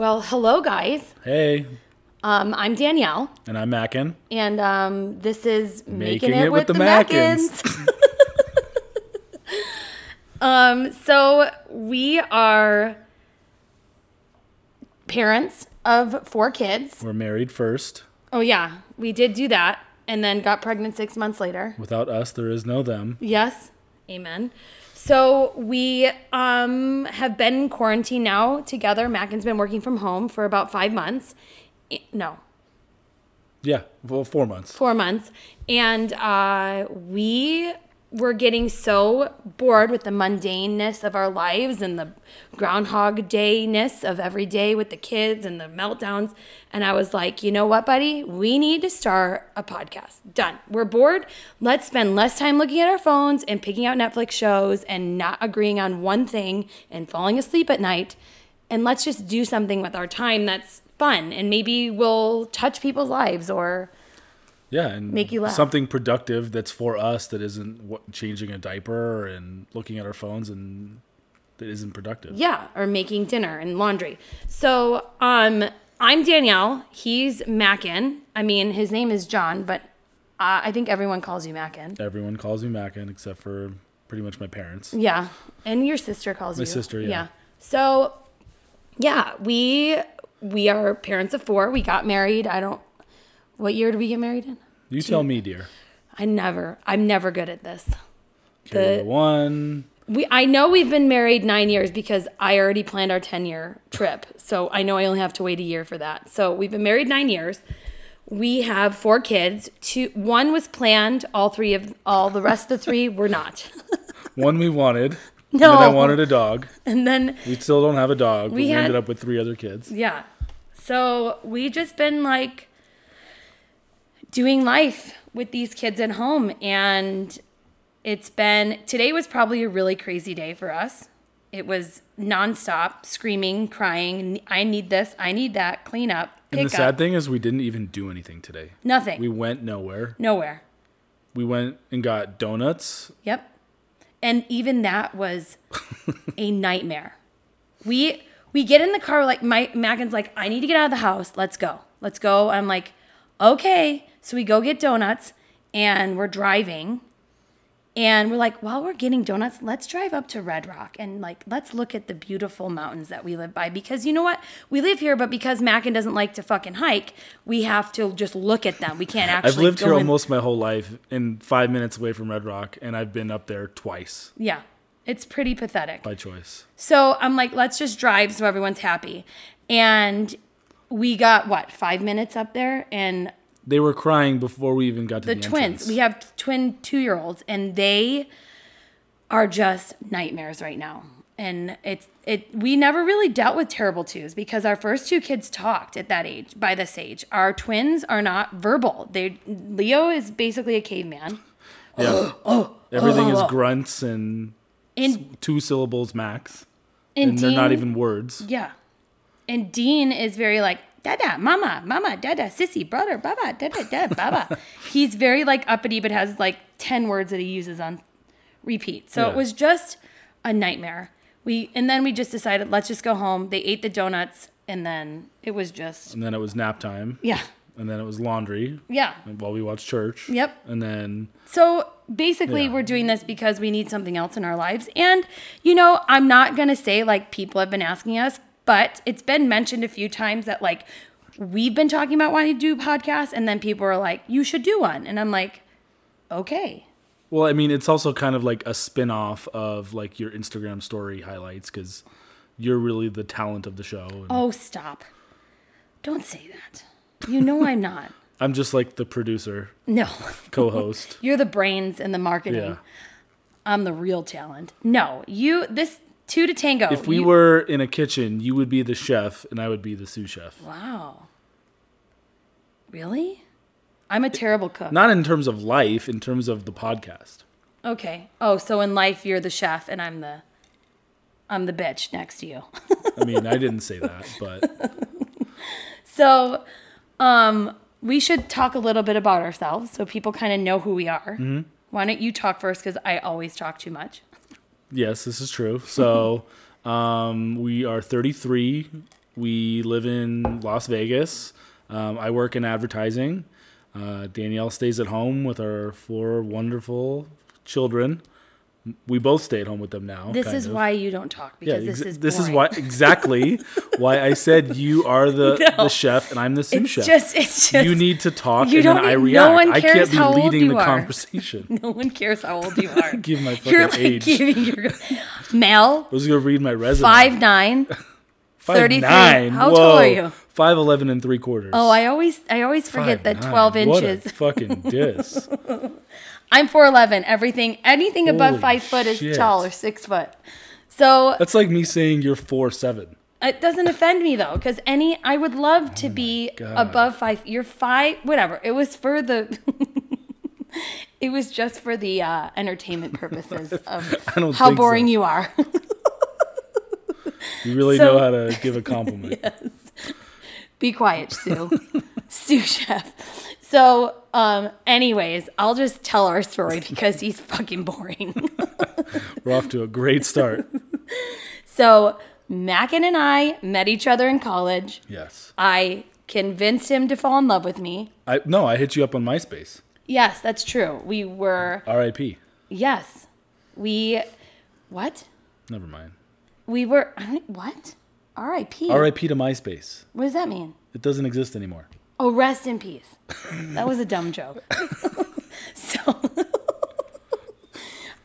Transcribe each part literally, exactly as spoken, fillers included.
Well, hello, guys. Hey. Um, I'm Danielle. And I'm Mackin. And um, this is Making, Making It, it with, with the Mackins. um, so we are parents of four kids. We're married first. Oh, yeah. We did do that and then got pregnant six months later. Without us, there is no them. Yes. Amen. So we um, have been in quarantine now together. Mackin's been working from home for about five months. No. Yeah, well, four months. Four months. And uh, we were getting so bored with the mundaneness of our lives and the Groundhog Day-ness of every day with the kids and the meltdowns. And I was like, you know what, buddy? We need to start a podcast. Done. We're bored. Let's spend less time looking at our phones and picking out Netflix shows and not agreeing on one thing and falling asleep at night. And let's just do something with our time that's fun. And maybe we'll touch people's lives or... Yeah, and make you laugh. Something productive that's for us that isn't what, changing a diaper and looking at our phones and that isn't productive. Yeah, or making dinner and laundry. So um, I'm Danielle. He's Mackin. I mean, his name is John, but uh, I think everyone calls you Mackin. Everyone calls me Mackin except for pretty much my parents. Yeah, and your sister calls my you. My sister, yeah. yeah. So, yeah, we we are parents of four. We got married. I don't. What year did we get married in? You Two. Tell me, dear. I never. I'm never good at this. The one. We. I know we've been married nine years because I already planned our ten-year trip. So I know I only have to wait a year for that. So we've been married nine years. We have four kids. Two. One was planned. All three of all the rest of the three were not. One we wanted. No. And then I wanted a dog. And then we still don't have a dog. We, but had, we ended up with three other kids. Yeah. So we just been like. Doing life with these kids at home. And it's been, today was probably a really crazy day for us. It was nonstop, screaming, crying. I need this. I need that. Clean up. Pick and the up. Sad thing is we didn't even do anything today. Nothing. We went nowhere. Nowhere. We went and got donuts. Yep. And even that was a nightmare. We we get in the car. We're like, my Mackin's like, I need to get out of the house. Let's go. Let's go. I'm like, okay. So we go get donuts, and we're driving, and we're like, while we're getting donuts, let's drive up to Red Rock, and like, let's look at the beautiful mountains that we live by, because you know what? We live here, but because Mackin doesn't like to fucking hike, we have to just look at them. We can't actually I've lived here in. Almost my whole life, and five minutes away from Red Rock, and I've been up there twice. Yeah. It's pretty pathetic. By choice. So I'm like, let's just drive so everyone's happy, and we got, what, five minutes up there, and... They were crying before we even got to the, the twins. Entrance. We have twin two-year-olds, and they are just nightmares right now. And it's it. We never really dealt with terrible twos because our first two kids talked at that age. By this age, our twins are not verbal. They Leo is basically a caveman. Yeah. Oh, oh, everything oh, oh, oh. is grunts and, and two syllables max, and, and Dean, they're not even words. Yeah, and Dean is very like. Dada, mama, mama, dada, sissy, brother, baba, dada, dada, baba. He's very like uppity, but has like ten words that he uses on repeat. So yeah. It was just a nightmare. We and then we just decided let's just go home. They ate the donuts, and then it was just. And then it was nap time. Yeah. And then it was laundry. Yeah. While we watched church. Yep. And then. So basically, yeah. We're doing this because we need something else in our lives, and you know, I'm not gonna say like people have been asking us. But it's been mentioned a few times that, like, we've been talking about wanting to do podcasts, and then people are like, you should do one. And I'm like, okay. Well, I mean, it's also kind of like a spin-off of, like, your Instagram story highlights because you're really the talent of the show. And... Oh, stop. Don't say that. You know I'm not. I'm just, like, the producer. No. Co-host. You're the brains and the marketing. Yeah. I'm the real talent. No. You, this... Two to tango. If we you, were in a kitchen, you would be the chef and I would be the sous chef. Wow. Really? I'm a terrible cook. Not in terms of life, in terms of the podcast. Okay. Oh, so in life you're the chef and I'm the I'm the bitch next to you. I mean, I didn't say that, but So, um we should talk a little bit about ourselves so people kind of know who we are. Mm-hmm. Why don't you talk first because I always talk too much. Yes, this is true. So um, we are thirty-three. we live in Las Vegas. Um, I work in advertising. Uh, Danielle stays at home with our four wonderful children. We both stay at home with them now. This is of. why you don't talk, because yeah, exa- this is This boring. is why exactly why I said you are the, no, the chef and I'm the sous it's chef. Just, it's just, you need to talk you and don't then need, I react. No one cares I can't be how leading the are. conversation. No one cares how old you are. Give my fucking You're like age. Giving your Mel. I was going to read my resume. five nine thirty-three How Whoa. tall are you? five eleven and three quarters. Oh, I always I always forget five, that nine. twelve inches What a fucking diss. I'm four eleven Everything, anything Holy above five foot shit. is tall, or six foot. So that's like me saying you're four seven It doesn't offend me though, because any I would love to oh be God. above five. You're five, whatever. It was for the. It was just for the uh, entertainment purposes of I don't how think boring so. you are. You really so, know how to give a compliment. Yes. Be quiet, Sue. Sue Chef. So, um, anyways, I'll just tell our story because he's fucking boring. We're off to a great start. So, Mackin and I met each other in college. Yes. I convinced him to fall in love with me. I No, I hit you up on MySpace. Yes, that's true. We were... R I P Yes. We... What? Never mind. We were... I don't, what? R I P R I P to MySpace. What does that mean? It doesn't exist anymore. Oh, rest in peace. That was a dumb joke. So,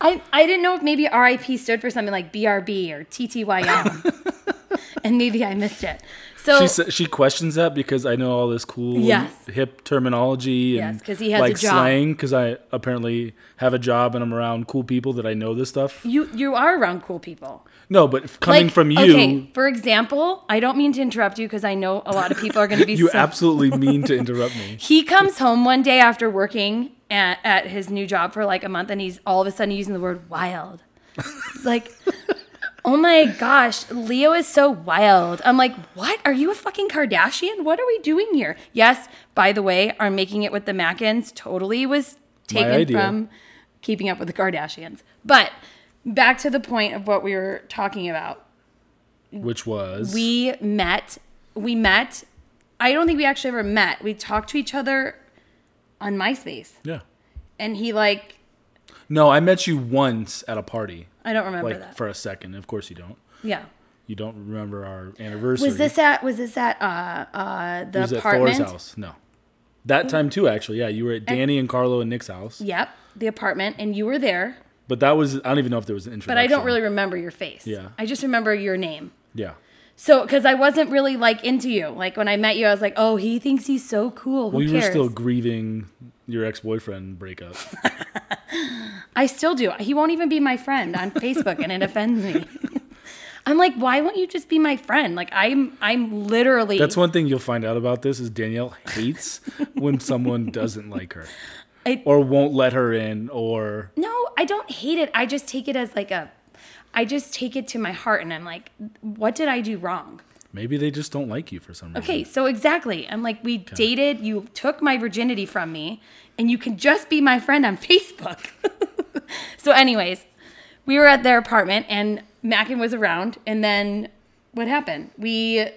I I didn't know if maybe R I P stood for something like B R B or T T Y M, and maybe I missed it. So she she questions that because I know all this cool yes. hip terminology and yes, 'cause he has like a job. slang because I apparently have a job and I'm around cool people that I know this stuff. You you are around cool people. No, but coming like, from you. Okay, for example, I don't mean to interrupt you because I know a lot of people are going to be. You so- absolutely mean to interrupt me. He comes home one day after working at, at his new job for like a month, and he's all of a sudden using the word wild. He's like, oh my gosh, Leo is so wild. I'm like, what? Are you a fucking Kardashian? What are we doing here? Yes, by the way, our Making It with the Mackins totally was taken from Keeping Up with the Kardashians. But... back to the point of what we were talking about. Which was? We met. We met. I don't think we actually ever met. We talked to each other on MySpace. Yeah. And he like. No, I met you once at a party. I don't remember like, that. For a second. Of course you don't. Yeah. You don't remember our anniversary. Was this at, was this at uh, uh, the apartment? It was apartment? at Flora's house. No. That time too, actually. Yeah, you were at Danny and, and Carlo and Nick's house. Yep. The apartment. And you were there. But that was, I don't even know if there was an introduction. But I don't really remember your face. Yeah. I just remember your name. Yeah. So, because I wasn't really like into you. Like when I met you, I was like, oh, he thinks he's so cool. Who well, you cares? Were still grieving your ex-boyfriend breakup. I still do. He won't even be my friend on Facebook and it offends me. I'm like, why won't you just be my friend? Like I'm I'm literally. That's one thing you'll find out about this is Danielle hates when someone doesn't like her. I, or won't let her in, or... No, I don't hate it. I just take it as like a... I just take it to my heart, and I'm like, what did I do wrong? Maybe they just don't like you for some reason. Okay, so exactly. I'm like, we okay. dated, you took my virginity from me, and you can just be my friend on Facebook. So anyways, we were at their apartment, and Mackin was around, and then what happened? We...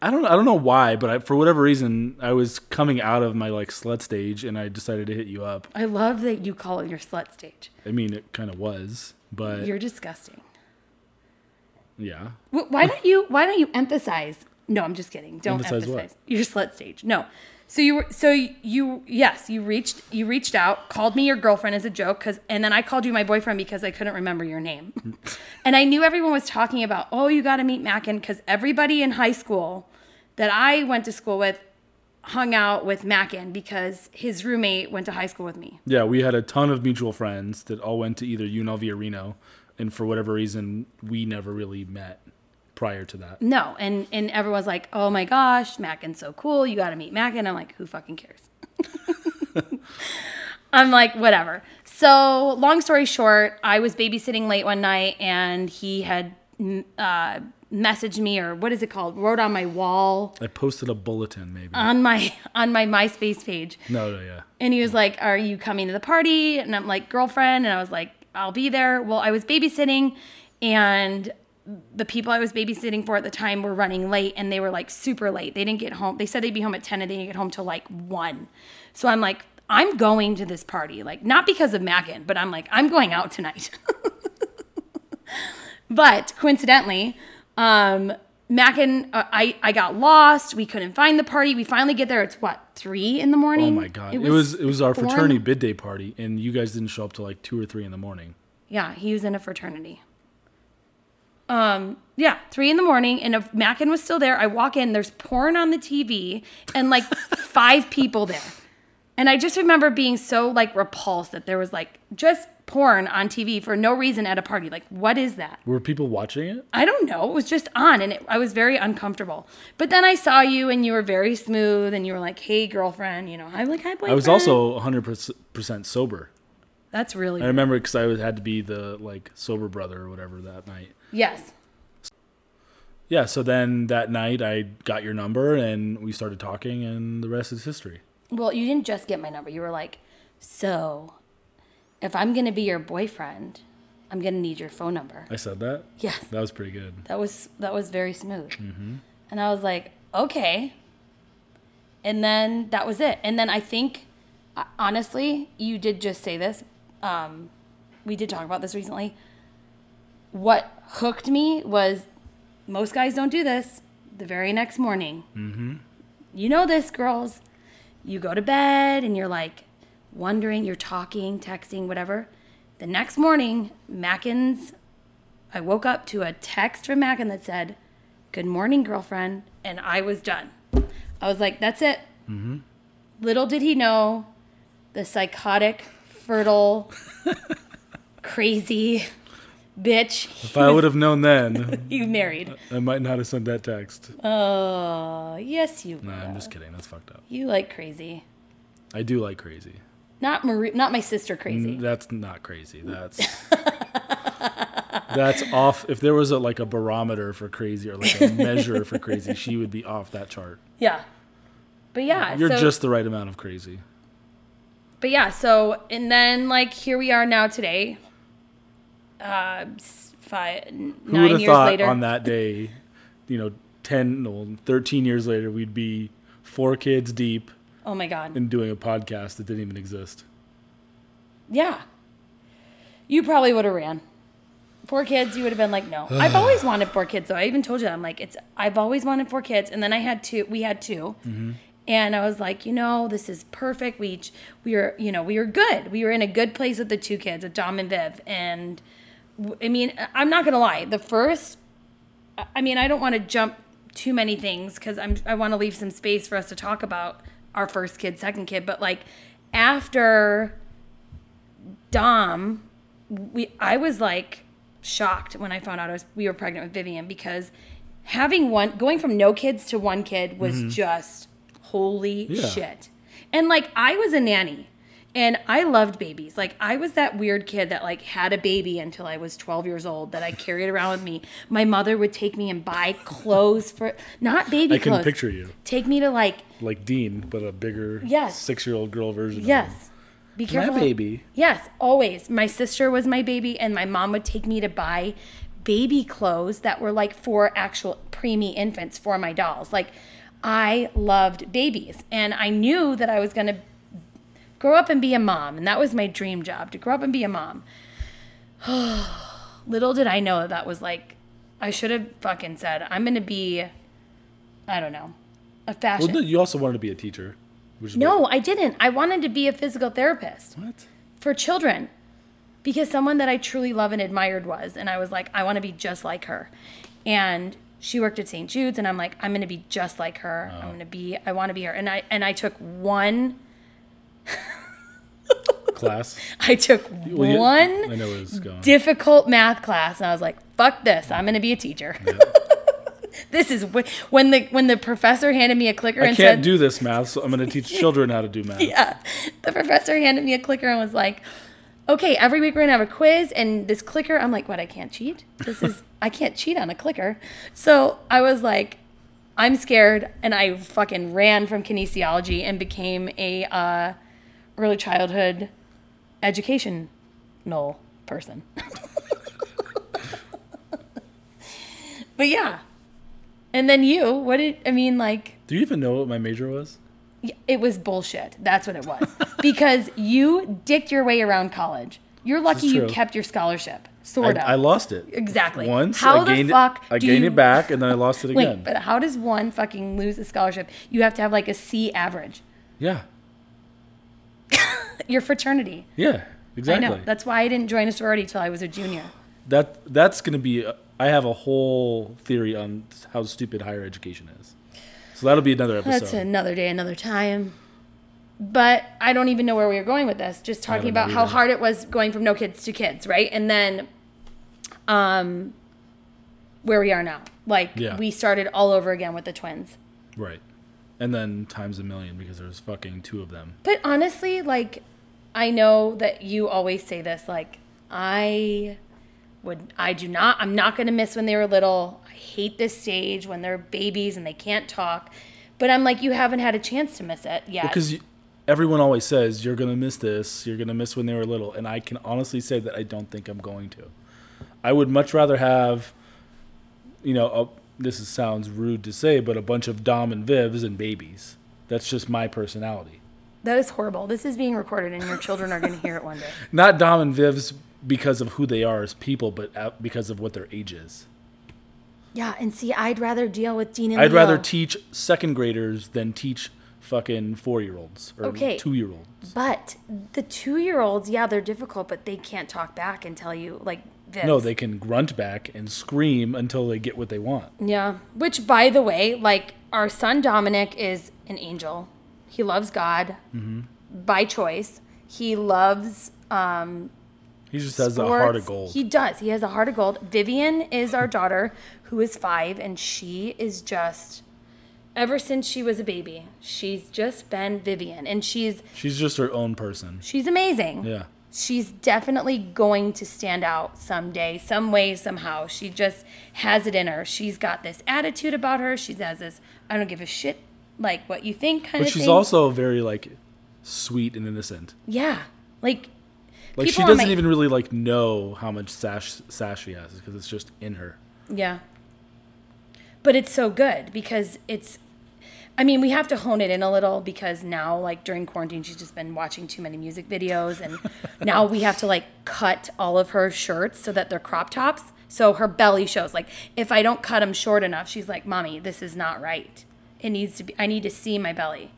I don't I don't know why, but I, for whatever reason, I was coming out of my like slut stage, and I decided to hit you up. I love that you call it your slut stage. I mean, it kind of was, but you're disgusting. Yeah. Why don't you Why don't you emphasize? No, I'm just kidding. Don't emphasize, emphasize your slut stage. No. So you were, so you yes you reached you reached out, called me your girlfriend as a joke, cause, and then I called you my boyfriend because I couldn't remember your name, and I knew everyone was talking about, oh, you got to meet Mackin, because everybody in high school that I went to school with hung out with Mackin because his roommate went to high school with me. Yeah, we had a ton of mutual friends that all went to either U N L V or Reno, and for whatever reason we never really met prior to that. No, and, and everyone's like, oh my gosh, Mackin's so cool, you gotta meet Mackin. I'm like, who fucking cares? I'm like, whatever. So, long story short, I was babysitting late one night, and he had uh, messaged me, or what is it called? Wrote on my wall. I posted a bulletin, maybe. On my on my MySpace page. No, no, yeah. And he was no. like, are you coming to the party? And I'm like, girlfriend. And I was like, I'll be there. Well, I was babysitting, and... the people I was babysitting for at the time were running late, and they were like super late. They didn't get home. They said they'd be home at ten and they didn't get home till like one. So I'm like, I'm going to this party. Like, not because of Mackin, but I'm like, I'm going out tonight. But coincidentally, um, Mackin, uh, I, I got lost. We couldn't find the party. We finally get there. It's what, three in the morning? Oh my God. It was, it was, it was our born? fraternity bid day party, and you guys didn't show up till like two or three in the morning. Yeah. He was in a fraternity. Um, yeah, three in the morning, and if Mackin was still there, I walk in, there's porn on the T V and like five people there. And I just remember being so like repulsed that there was like just porn on T V for no reason at a party. Like, what is that? Were people watching it? I don't know. It was just on, and it, I was very uncomfortable. But then I saw you, and you were very smooth, and you were like, hey, girlfriend, you know, I'm like, hi, boyfriend. I was also one hundred percent sober. That's really I weird. Remember because I had to be the like sober brother or whatever that night. Yes. Yeah, so then that night I got your number and we started talking, and the rest is history. Well, you didn't just get my number. You were like, so if I'm going to be your boyfriend, I'm going to need your phone number. I said that? Yes. That was pretty good. That was that was very smooth. Mm-hmm. And I was like, okay. And then that was it. And then I think, honestly, you did just say this. Um, we did talk about this recently. What hooked me was, most guys don't do this, the very next morning. Mm-hmm. You know this, girls. You go to bed and you're like wondering, you're talking, texting, whatever. The next morning, Mackin's, I woke up to a text from Mackin that said, good morning, girlfriend. And I was done. I was like, that's it. Mm-hmm. Little did he know the psychotic, fertile, crazy bitch. If I would have known then. You married. I might not have sent that text. Oh, uh, yes you would. Nah, I'm just kidding. That's fucked up. You like crazy. I do like crazy. Not Marie, not my sister crazy. N- that's not crazy. That's that's off. If there was a, like a barometer for crazy or like a measure for crazy, she would be off that chart. Yeah. But yeah. You're so, just the right amount of crazy. But yeah, so, and then like here we are now today. Uh, five, Who nine would have years thought later. On that day, you know, ten, no, thirteen years later, we'd be four kids deep. Oh my God! And doing a podcast that didn't even exist. Yeah, you probably would have ran. Four kids, you would have been like, no. I've always wanted four kids, though. I even told you, I'm like, it's. I've always wanted four kids, and then I had two. We had two. Mm-hmm. And I was like, you know, this is perfect. We each, we were, you know, we were good. We were in a good place with the two kids, with Dom and Viv, and. I mean, I'm not going to lie. The first, I mean, I don't want to jump too many things because I'm, I want to leave some space for us to talk about our first kid, second kid. But like after Dom, we, I was like shocked when I found out I was, we were pregnant with Vivian, because having one, going from no kids to one kid was mm-hmm. just holy yeah. shit. And like, I was a nanny. And I loved babies. Like, I was that weird kid that, like, had a baby until I was twelve years old that I carried around with me. My mother would take me and buy clothes for... Not baby I clothes. I can picture you. Take me to, like... Like Dean, but a bigger yes. six-year-old girl version yes. of him. Be careful. My baby. Yes, always. My sister was my baby, and my mom would take me to buy baby clothes that were, like, for actual preemie infants for my dolls. Like, I loved babies. And I knew that I was going to... grow up and be a mom. And that was my dream job, to grow up and be a mom. Little did I know that that was like, I should have fucking said, I'm going to be, I don't know, a fashion. Well, you also wanted to be a teacher. Which no, I didn't. I wanted to be a physical therapist. What? For children. Because someone that I truly love and admired was. And I was like, I want to be just like her. And she worked at Saint Jude's. And I'm like, I'm going to be just like her. Oh. I'm going to be, I want to be her. And I And I took one... class. I took well, yeah, one I know where it's going. Difficult math class, and I was like, "Fuck this! I'm going to be a teacher." Yeah. This is wh- when the when the professor handed me a clicker. I and can't said, do this math, so I'm going to teach children how to do math. Yeah, the professor handed me a clicker and was like, "Okay, every week we're going to have a quiz, and this clicker." I'm like, "What? I can't cheat. This is I can't cheat on a clicker." So I was like, "I'm scared," and I fucking ran from kinesiology and became a. Uh, early childhood educational person. But yeah. And then you, what did, I mean, like. Do you even know what my major was? It was bullshit. That's what it was. Because you dicked your way around college. You're lucky you kept your scholarship. Sort of. I, I lost it. Exactly. Once, how I gained, the fuck it, I gained you... it back, and then I lost it again. Wait, but how does one fucking lose a scholarship? You have to have like a C average. Yeah. Your fraternity. Yeah, exactly. I know. That's why I didn't join a sorority till I was a junior. That That's going to be... A, I have a whole theory on how stupid higher education is. So that'll be another episode. That's another day, another time. But I don't even know where we were going with this. Just talking about how hard it was going from no kids to kids, right? And then um, where we are now. Like, yeah. We started all over again with the twins. Right. And then times a million because there's fucking two of them. But honestly, like, I know that you always say this. Like, I... Would I do not, I'm not going to miss when they were little. I hate this stage when they're babies and they can't talk. But I'm like, you haven't had a chance to miss it yet. Because you, everyone always says, you're going to miss this. You're going to miss when they were little. And I can honestly say that I don't think I'm going to. I would much rather have, you know, a, this is, sounds rude to say, but a bunch of Dom and Vivs and babies. That's just my personality. That is horrible. This is being recorded and your children are going to hear it one day. Not Dom and Vivs. Because of who they are as people, but because of what their age is. Yeah, and see, I'd rather deal with Dean and I'd Leo. rather teach second graders than teach fucking four-year-olds or okay, two-year-olds. But the two-year-olds, yeah, they're difficult, but they can't talk back and tell you, like, this. No, they can grunt back and scream until they get what they want. Yeah, which, by the way, like, our son Dominic is an angel. He loves God mm-hmm. by choice. He loves... um He just has sports. A heart of gold. He does. He has a heart of gold. Vivian is our daughter, who is five, and she is just, ever since she was a baby, she's just been Vivian. And she's... She's just her own person. She's amazing. Yeah. She's definitely going to stand out someday, some way, somehow. She just has it in her. She's got this attitude about her. She has this, I don't give a shit, like, what you think kind but of thing. But she's also very, like, sweet and innocent. Yeah. Like... Like, people she doesn't my, even really, like, know how much sash, sash she has because it's just in her. Yeah. But it's so good because it's, I mean, we have to hone it in a little because now, like, during quarantine, she's just been watching too many music videos. And now we have to, like, cut all of her shirts so that they're crop tops. So her belly shows. Like, if I don't cut them short enough, she's like, Mommy, this is not right. It needs to be, I need to see my belly.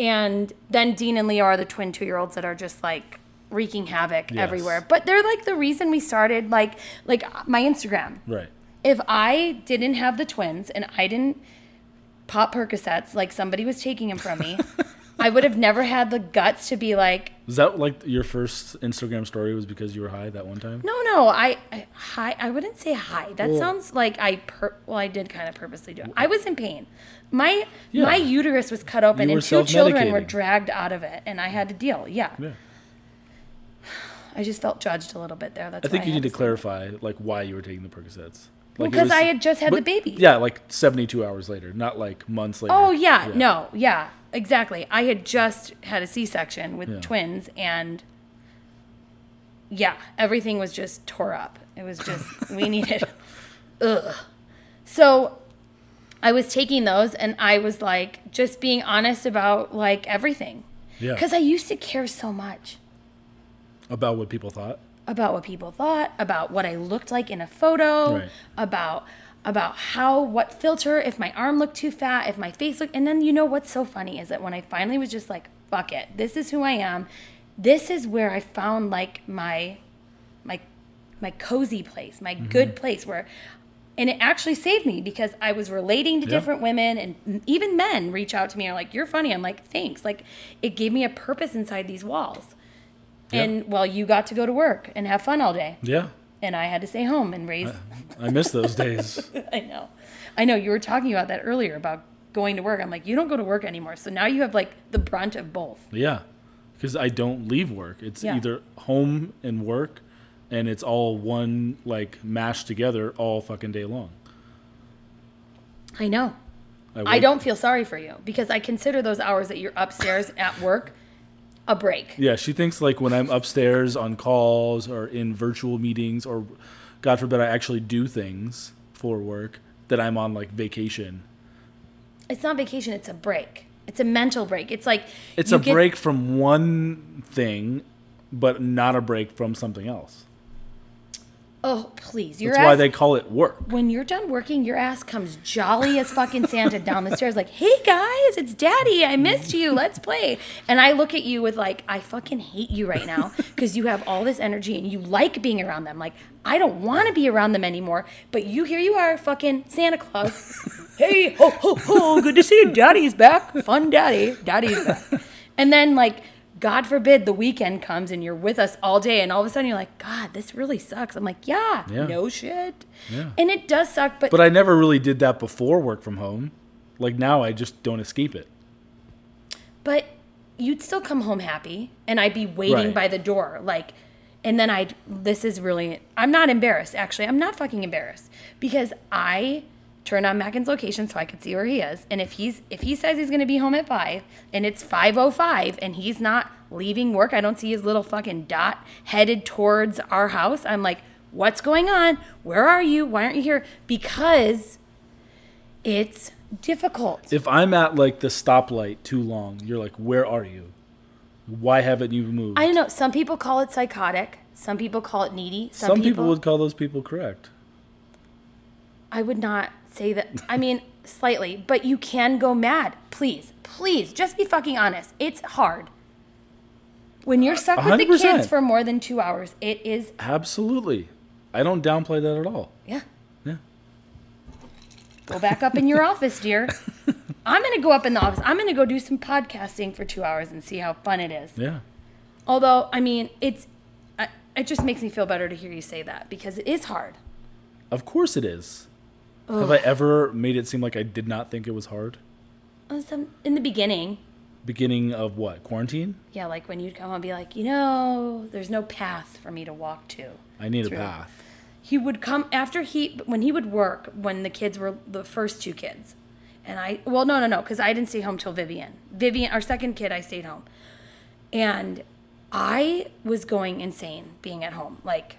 And then Dean and Leo are the twin two-year-olds that are just, like, wreaking havoc yes. everywhere. But they're like the reason we started like like my Instagram. Right. If I didn't have the twins and I didn't pop Percocets like somebody was taking them from me, I would have never had the guts to be like... Was that like your first Instagram story was because you were high that one time? No, no. I, I high. I wouldn't say high. That well, sounds like I... Per, well, I did kind of purposely do it. I was in pain. My yeah. my uterus was cut open and two children were dragged out of it and I had to deal. Yeah. Yeah. I just felt judged a little bit there. That's I think you I need to clarify, like, why you were taking the Percocets. Like, well, because I had just had but, the baby. Yeah, like seventy-two hours later, not like months later. Oh, yeah, yeah. No, yeah, exactly. I had just had a C-section with yeah. twins, and, yeah, everything was just tore up. It was just, we needed, ugh. So I was taking those, and I was, like, just being honest about, like, everything. Yeah. Because I used to care so much. About what people thought? About what people thought, about what I looked like in a photo, right. about about how, what filter, if my arm looked too fat, if my face looked... And then you know what's so funny is that when I finally was just like, fuck it, this is who I am, this is where I found like my my my cozy place, my mm-hmm. good place where... And it actually saved me because I was relating to yeah. different women and even men reach out to me and are like, you're funny. I'm like, thanks. Like, it gave me a purpose inside these walls. And, yep. well, you got to go to work and have fun all day. Yeah. And I had to stay home and raise... I, I miss those days. I know. I know. You were talking about that earlier, about going to work. I'm like, you don't go to work anymore. So now you have, like, the brunt of both. Yeah. Because I don't leave work. It's yeah. either home and work, and it's all one, like, mashed together all fucking day long. I know. I, I don't feel sorry for you because I consider those hours that you're upstairs at work... a break. Yeah, she thinks like when I'm upstairs on calls or in virtual meetings or God forbid I actually do things for work that I'm on like vacation. It's not vacation. It's a break. It's a mental break. It's like it's a get... break from one thing, but not a break from something else. Oh, please. Your That's ass, why they call it work. When you're done working, your ass comes jolly as fucking Santa down the stairs like, hey, guys, it's Daddy. I missed you. Let's play. And I look at you with like, I fucking hate you right now because you have all this energy and you like being around them. Like, I don't want to be around them anymore. But you, here you are, fucking Santa Claus. Hey, ho, ho, ho. Good to see you. Daddy's back. Fun Daddy. Daddy's back. And then like, God forbid the weekend comes and you're with us all day and all of a sudden you're like, God, this really sucks. I'm like, yeah, yeah. no shit. Yeah. And it does suck. But But I never really did that before work from home. Like now I just don't escape it. But you'd still come home happy and I'd be waiting right. by the door. Like, and then I'd, this is really, I'm not embarrassed actually. I'm not fucking embarrassed because I turned on Mackin's location so I could see where he is. And if he's if he says he's going to be home at five and it's five oh five and he's not leaving work, I don't see his little fucking dot headed towards our house. I'm like, what's going on? Where are you? Why aren't you here? Because it's difficult. If I'm at like the stoplight too long, you're like, where are you? Why haven't you moved? I don't know. Some people call it psychotic. Some people call it needy. Some, some people, people would call those people correct. I would not say that. I mean, slightly, but you can go mad. Please, please, just be fucking honest. It's hard. When you're stuck one hundred percent with the kids for more than two hours, it is. Absolutely. I don't downplay that at all. Yeah. Yeah. Go back up in your office, dear. I'm going to go up in the office. I'm going to go do some podcasting for two hours and see how fun it is. Yeah. Although, I mean, it's, it just makes me feel better to hear you say that because it is hard. Of course it is. Ugh. Have I ever made it seem like I did not think it was hard? In the beginning. Beginning of what? Quarantine? Yeah, like when you'd come and be like, you know, there's no path for me to walk to. I need through. a path. He would come after he, when he would work, when the kids were the first two kids. And I, well, no, no, no, because I didn't stay home till Vivian. Vivian, our second kid, I stayed home. And I was going insane being at home, like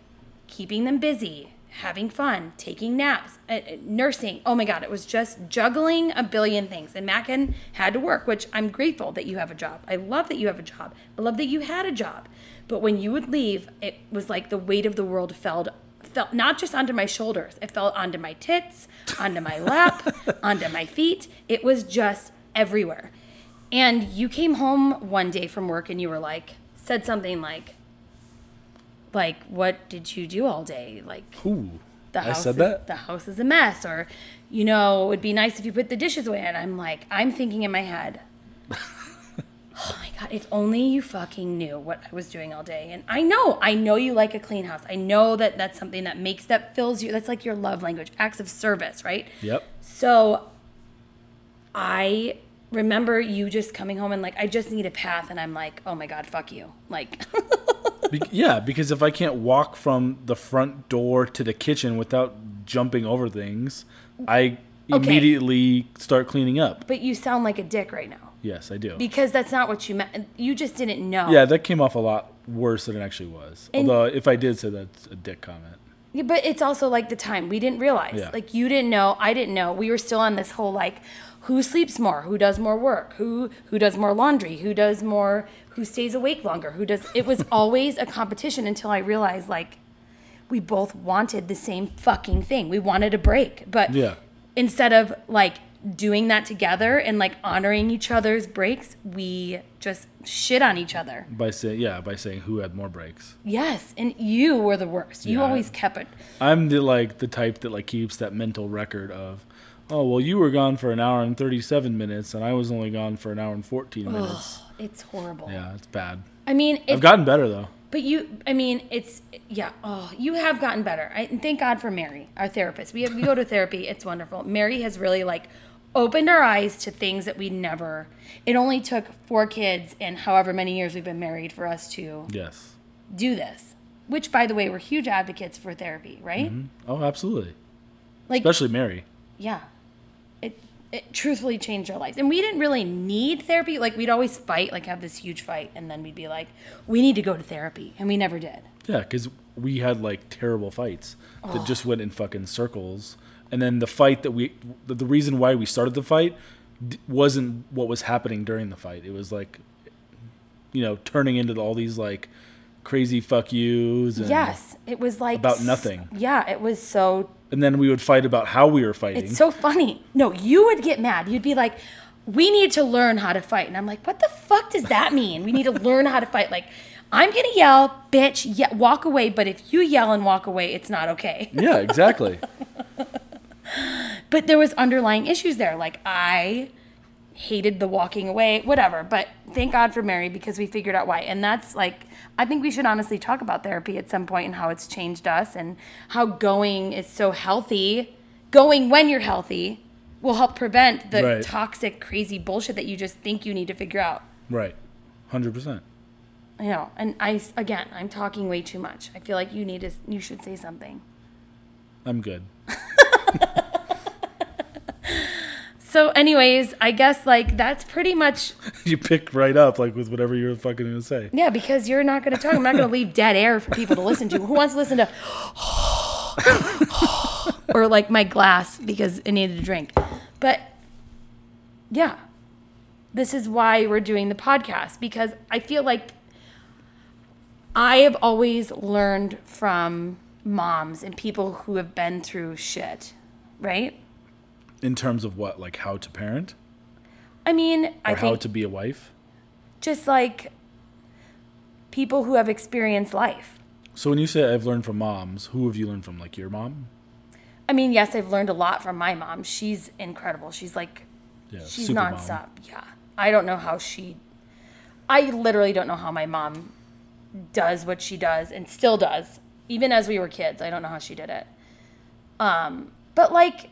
keeping them busy. Having fun, taking naps, uh, nursing. Oh my God, it was just juggling a billion things. And Mackin had to work, which I'm grateful that you have a job. I love that you have a job. I love that you had a job. But when you would leave, it was like the weight of the world fell, fell not just onto my shoulders. It fell onto my tits, onto my lap, onto my feet. It was just everywhere. And you came home one day from work and you were like, said something like, like, what did you do all day? Like, ooh, the house I said is, that? The house is a mess. Or, you know, it would be nice if you put the dishes away. And I'm like, I'm thinking in my head, oh, my God, if only you fucking knew what I was doing all day. And I know, I know you like a clean house. I know that that's something that makes, that fills you. That's like your love language, acts of service, right? Yep. So I remember you just coming home and like, I just need a path. And I'm like, oh, my God, fuck you. Like... Be- yeah, because if I can't walk from the front door to the kitchen without jumping over things, I okay. immediately start cleaning up. But you sound like a dick right now. Yes, I do. Because that's not what you meant. You just didn't know. Yeah, that came off a lot worse than it actually was. And although if I did say that's a dick comment. Yeah, but it's also like the time. We didn't realize. Yeah. Like you didn't know. I didn't know. We were still on this whole like... Who sleeps more? Who does more work? Who who does more laundry? Who does more? Who stays awake longer? Who does? It was always a competition until I realized like we both wanted the same fucking thing. We wanted a break, but yeah. instead of like doing that together and like honoring each other's breaks, we just shit on each other by saying yeah by saying who had more breaks. Yes, and you were the worst. You yeah, always kept it. I'm the like the type that like keeps that mental record of. Oh, well, you were gone for an hour and thirty-seven minutes, and I was only gone for an hour and fourteen minutes. Ugh, it's horrible. Yeah, it's bad. I mean, I've gotten better, though. But you, I mean, it's, yeah, oh, you have gotten better. I, and thank God for Mary, our therapist. We, have, we go to therapy. It's wonderful. Mary has really, like, opened our eyes to things that we never, it only took four kids and however many years we've been married for us to yes. do this, which, by the way, we're huge advocates for therapy, right? Mm-hmm. Oh, absolutely. Like, especially Mary. Yeah. It it truthfully changed our lives. And we didn't really need therapy. Like, we'd always fight, like, have this huge fight, and then we'd be like, we need to go to therapy. And we never did. Yeah, because we had, like, terrible fights that oh. just went in fucking circles. and then the fight that we, the reason why we started the fight wasn't what was happening during the fight. It was like, you know, turning into all these like crazy fuck yous. And yes, it was like about nothing. Yeah, it was so. And then we would fight about how we were fighting. It's so funny. No, you would get mad. You'd be like, we need to learn how to fight. And I'm like, what the fuck does that mean? We need to learn how to fight. Like, I'm going to yell, bitch, ye- walk away. But if you yell and walk away, it's not okay. Yeah, exactly. But there was underlying issues there. Like, I hated the walking away, whatever. But thank God for Mary, because we figured out why. And that's like, I think we should honestly talk about therapy at some point and how it's changed us and how going is so healthy. Going when you're healthy will help prevent the right. toxic, crazy bullshit that you just think you need to figure out. Right. one hundred percent. You know, and I, again, I'm talking way too much. I feel like you need to, you should say something. I'm good. So anyways, I guess like that's pretty much. You pick right up like with whatever you're fucking going to say. Yeah, because you're not going to talk. I'm not going to leave dead air for people to listen to. Who wants to listen to or like my glass because it needed a drink. But yeah, this is why we're doing the podcast, because I feel like I have always learned from moms and people who have been through shit, right? In terms of what? Like how to parent? I mean, or I think... Or how to be a wife? Just like people who have experienced life. So when you say I've learned from moms, who have you learned from? Like your mom? I mean, yes, I've learned a lot from my mom. She's incredible. She's like... Yeah, she's nonstop. Mom. Yeah. I don't know how she... I literally don't know how my mom does what she does and still does. Even as we were kids, I don't know how she did it. Um, but like...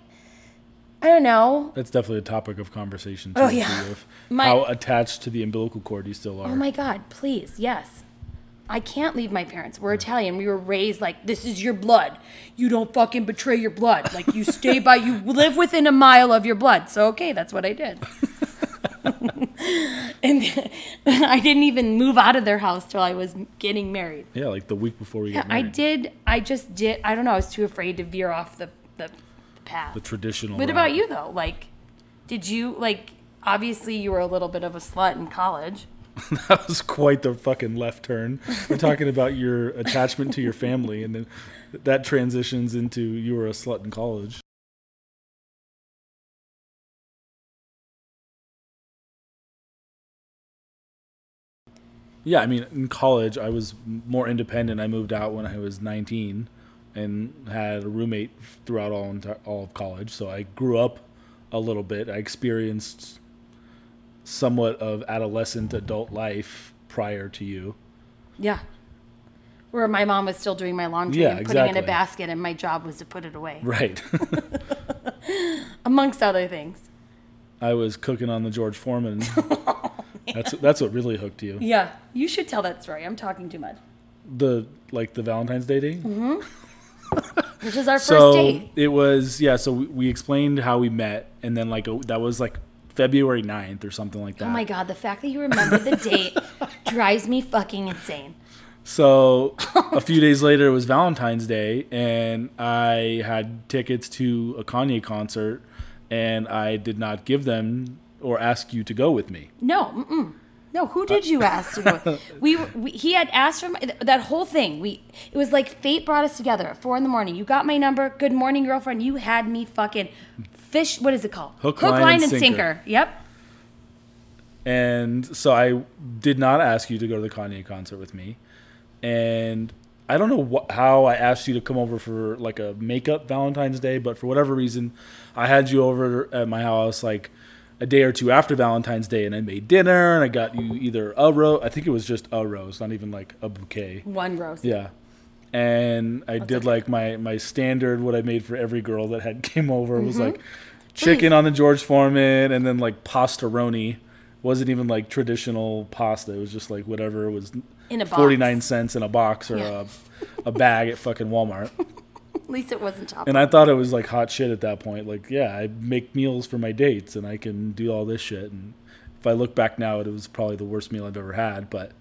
I don't know. That's definitely a topic of conversation. Too, oh, yeah. Too, my, how attached to the umbilical cord you still are. Oh, my God. Please. Yes. I can't leave my parents. We're Italian. We were raised like, this is your blood. You don't fucking betray your blood. Like, you stay by, you live within a mile of your blood. So, okay, that's what I did. And I didn't even move out of their house till I was getting married. Yeah, like the week before we yeah, got married. I did. I just did. I don't know. I was too afraid to veer off the... the path. The traditional. What route. About you though? Like, did you like? Obviously, you were a little bit of a slut in college. That was quite the fucking left turn. We're talking about your attachment to your family, and then that transitions into you were a slut in college. Yeah, I mean, in college, I was more independent. I moved out when I was nineteen. And had a roommate throughout all entire, all of college. So I grew up a little bit. I experienced somewhat of adolescent adult life prior to you. Yeah. Where my mom was still doing my laundry yeah, and putting exactly. it in a basket, and my job was to put it away. Right. Amongst other things. I was cooking on the George Foreman. Oh, man. That's that's what really hooked you. Yeah. You should tell that story. I'm talking too much. The like the Valentine's Day date? Mm-hmm. This is our first so date. It was, yeah, so we, we explained how we met, and then like a, that was like February ninth or something like that. Oh my God, the fact that you remember the date drives me fucking insane. So a few days later, it was Valentine's Day, and I had tickets to a Kanye concert, and I did not give them or ask you to go with me. No, mm-mm. No, who did you ask to go? We, we he had asked for my, that whole thing. We it was like fate brought us together at four in the morning. You got my number. Good morning, girlfriend. You had me fucking fish. What is it called? Hook, Hook line, line and sinker. sinker. Yep. And so I did not ask you to go to the Kanye concert with me, and I don't know wh- how I asked you to come over for like a makeup Valentine's Day, but for whatever reason, I had you over at my house like a day or two after Valentine's Day, and I made dinner, and I got you either a rose. I think it was just a rose, not even like a bouquet. One rose. Yeah. And I That's did okay. like my, my standard, what I made for every girl that had came over mm-hmm. was like chicken Please. on the George Foreman, and then like pastaroni. Wasn't even like traditional pasta. It was just like whatever was in a box. forty-nine cents in a box or yeah. a, a bag at fucking Walmart. At least it wasn't chopped. And I thought it was like hot shit at that point. Like, yeah, I make meals for my dates, and I can do all this shit. And if I look back now, it was probably the worst meal I've ever had. But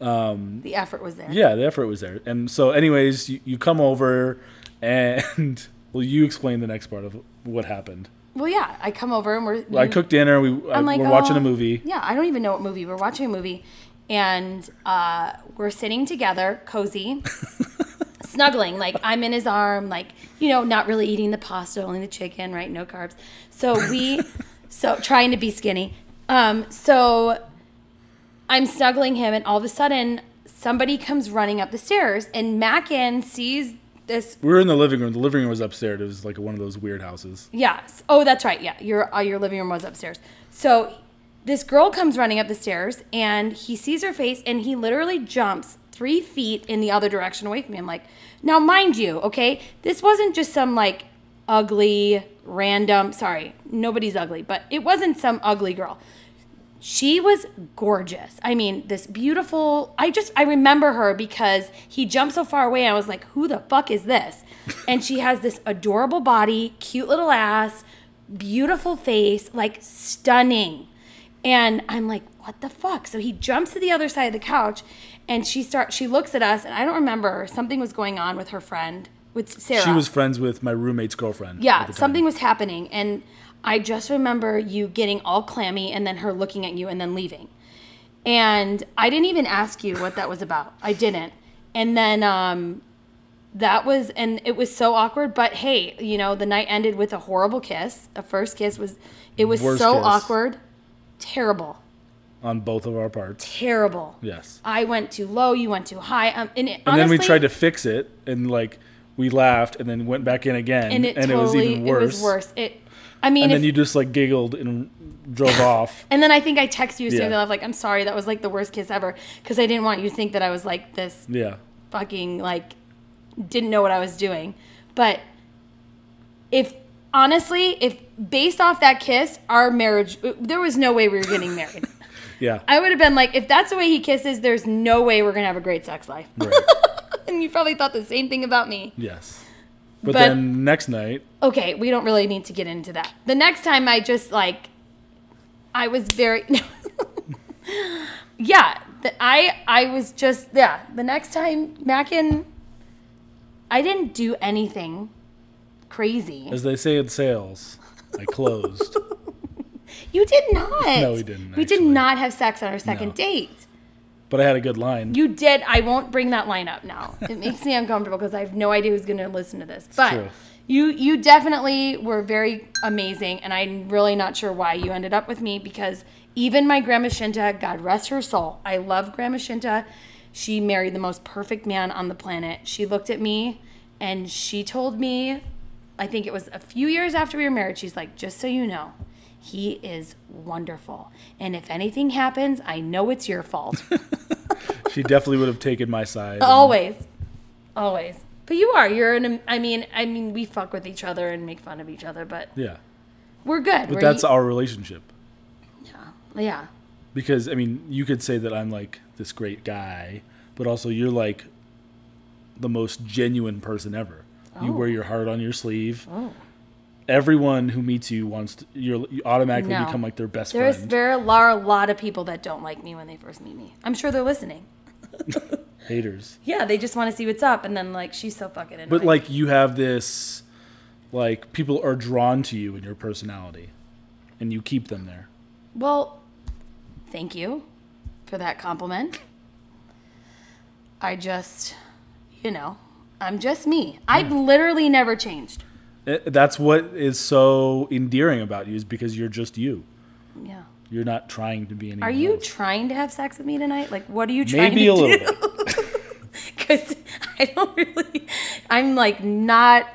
um, the effort was there. Yeah, the effort was there. And so, anyways, you, you come over, and Well, you explain the next part of what happened. Well, yeah, I come over and we're... Well, I cooked dinner. We, I'm I, like, we're oh, watching a movie. Yeah, I don't even know what movie. We're watching a movie. And uh, we're sitting together, cozy, snuggling. Like, I'm in his arm, like, you know, not really eating the pasta, only the chicken, right? No carbs. So we... so trying to be skinny. Um, so I'm snuggling him, and all of a sudden, somebody comes running up the stairs, and Mackin sees... This. We were in the living room. The living room was upstairs. It was like one of those weird houses. Yes. Oh, that's right. Yeah. Your uh, your living room was upstairs. So this girl comes running up the stairs, and he sees her face, and he literally jumps three feet in the other direction away from me. I'm like, now, mind you, okay, this wasn't just some, like, ugly, random, sorry, nobody's ugly, but it wasn't some ugly girl. She was gorgeous. I mean, this beautiful, I just, I remember her because he jumped so far away and I was like, who the fuck is this? And she has this adorable body, cute little ass, beautiful face, like stunning. And I'm like, what the fuck? So he jumps to the other side of the couch and she starts, she looks at us and I don't remember, something was going on with her friend, with Sarah. She was friends with my roommate's girlfriend. Yeah, something was happening. And I just remember you getting all clammy and then her looking at you and then leaving. And I didn't even ask you what that was about. I didn't. And then um, that was, and it was so awkward. But hey, you know, the night ended with a horrible kiss. A first kiss was, it was Worst so kiss. awkward. Terrible. On both of our parts. Terrible. Yes. I went too low. You went too high. Um, and it, and honestly, then we tried to fix it. And like, we laughed and then went back in again. And it, and totally, it was even worse. It was worse. It I mean, and if, then you just like giggled and drove off. And then I think I texted you saying, yeah. "I'm like, I'm sorry, that was like the worst kiss ever," because I didn't want you to think that I was like this, yeah, fucking like didn't know what I was doing. But if honestly, if based off that kiss, our marriage, there was no way we were getting married. Yeah, I would have been like, if that's the way he kisses, there's no way we're gonna have a great sex life. Right. And you probably thought the same thing about me. Yes. But, but then next night... Okay, we don't really need to get into that. The next time I just, like... I was very... yeah, the, I I was just... Yeah, the next time Mackin... I didn't do anything crazy. As they say in sales, I closed. You did not. No, we didn't, We actually. did not have sex on our second no. date. But I had a good line. You did. I won't bring that line up now. It makes me uncomfortable because I have no idea who's going to listen to this. But True. you you definitely were very amazing, and I'm really not sure why you ended up with me because even my Grandma Shinta, God rest her soul, I love Grandma Shinta. She married the most perfect man on the planet. She looked at me, and she told me, I think it was a few years after we were married, she's like, just so you know, he is wonderful. And if anything happens, I know it's your fault. She definitely would have taken my side. Always. Always. But you are. You're an, I mean, I mean, we fuck with each other and make fun of each other, but yeah, we're good. But we're that's e- our relationship. Yeah. Yeah. Because, I mean, you could say that I'm like this great guy, but also you're like the most genuine person ever. Oh. You wear your heart on your sleeve. Oh. Everyone who meets you wants to, you're, you automatically no. become like their best There's, friend. There are a lot of people that don't like me when they first meet me. I'm sure they're listening. Haters. Yeah, they just want to see what's up, and then like she's so fucking annoying. But like you have this, like people are drawn to you and your personality, and you keep them there. Well, thank you for that compliment. I just, you know, I'm just me. Yeah. I've literally never changed. That's what is so endearing about you is because you're just you. Yeah. You're not trying to be anything. Are you else. trying to have sex with me tonight? Like, what are you trying Maybe to do? Maybe a little bit. Because I don't really, I'm like not,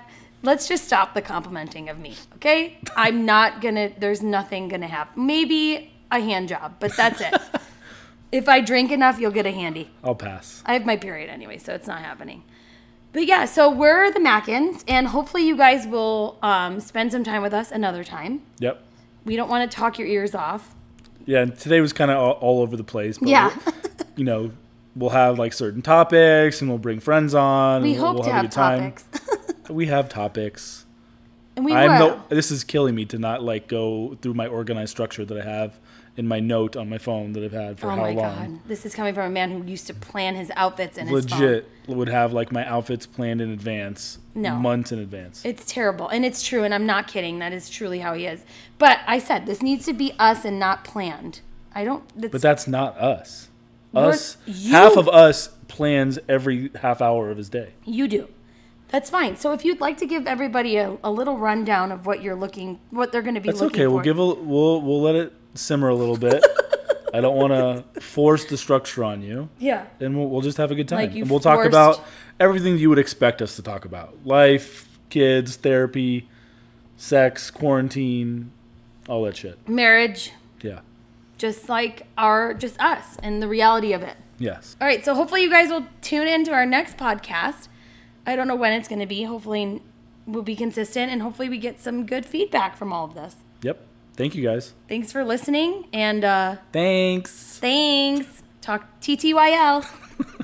let's just stop the complimenting of me, okay? I'm not going to, there's nothing going to happen. Maybe a hand job, but that's it. If I drink enough, you'll get a handy. I'll pass. I have my period anyway, so it's not happening. But yeah, so we're the Mackins, and hopefully you guys will um, spend some time with us another time. Yep. We don't want to talk your ears off. Yeah, and today was kind of all, all over the place. But yeah. You know, we'll have like certain topics, and we'll bring friends on. We and hope we'll, we'll to have, have topics. We have topics. And we I'm will. No, this is killing me to not like go through my organized structure that I have in my note on my phone that I've had for oh how long. Oh my God. This is coming from a man who used to plan his outfits in Legit his phone. Legit would have like my outfits planned in advance. No. Months in advance. It's terrible. And it's true. And I'm not kidding. That is truly how he is. But I said, this needs to be us and not planned. I don't. That's, but that's not us. Us. You, half of us plans every half hour of his day. You do. That's fine. So if you'd like to give everybody a, a little rundown of what you're looking, what they're going to be that's looking okay. for. We'll give a, we'll, we'll let it simmer a little bit. I don't want to force the structure on you. Yeah. And we'll, we'll just have a good time. Like and we'll forced... talk about everything you would expect us to talk about. Life, kids, therapy, sex, quarantine, all that shit. Marriage. Yeah. Just like our, just us and the reality of it. Yes. All right. So hopefully you guys will tune in to our next podcast. I don't know when it's going to be. Hopefully we'll be consistent and hopefully we get some good feedback from all of this. Yep. Thank you, guys. Thanks for listening. And uh, thanks. Thanks. Talk T T Y L.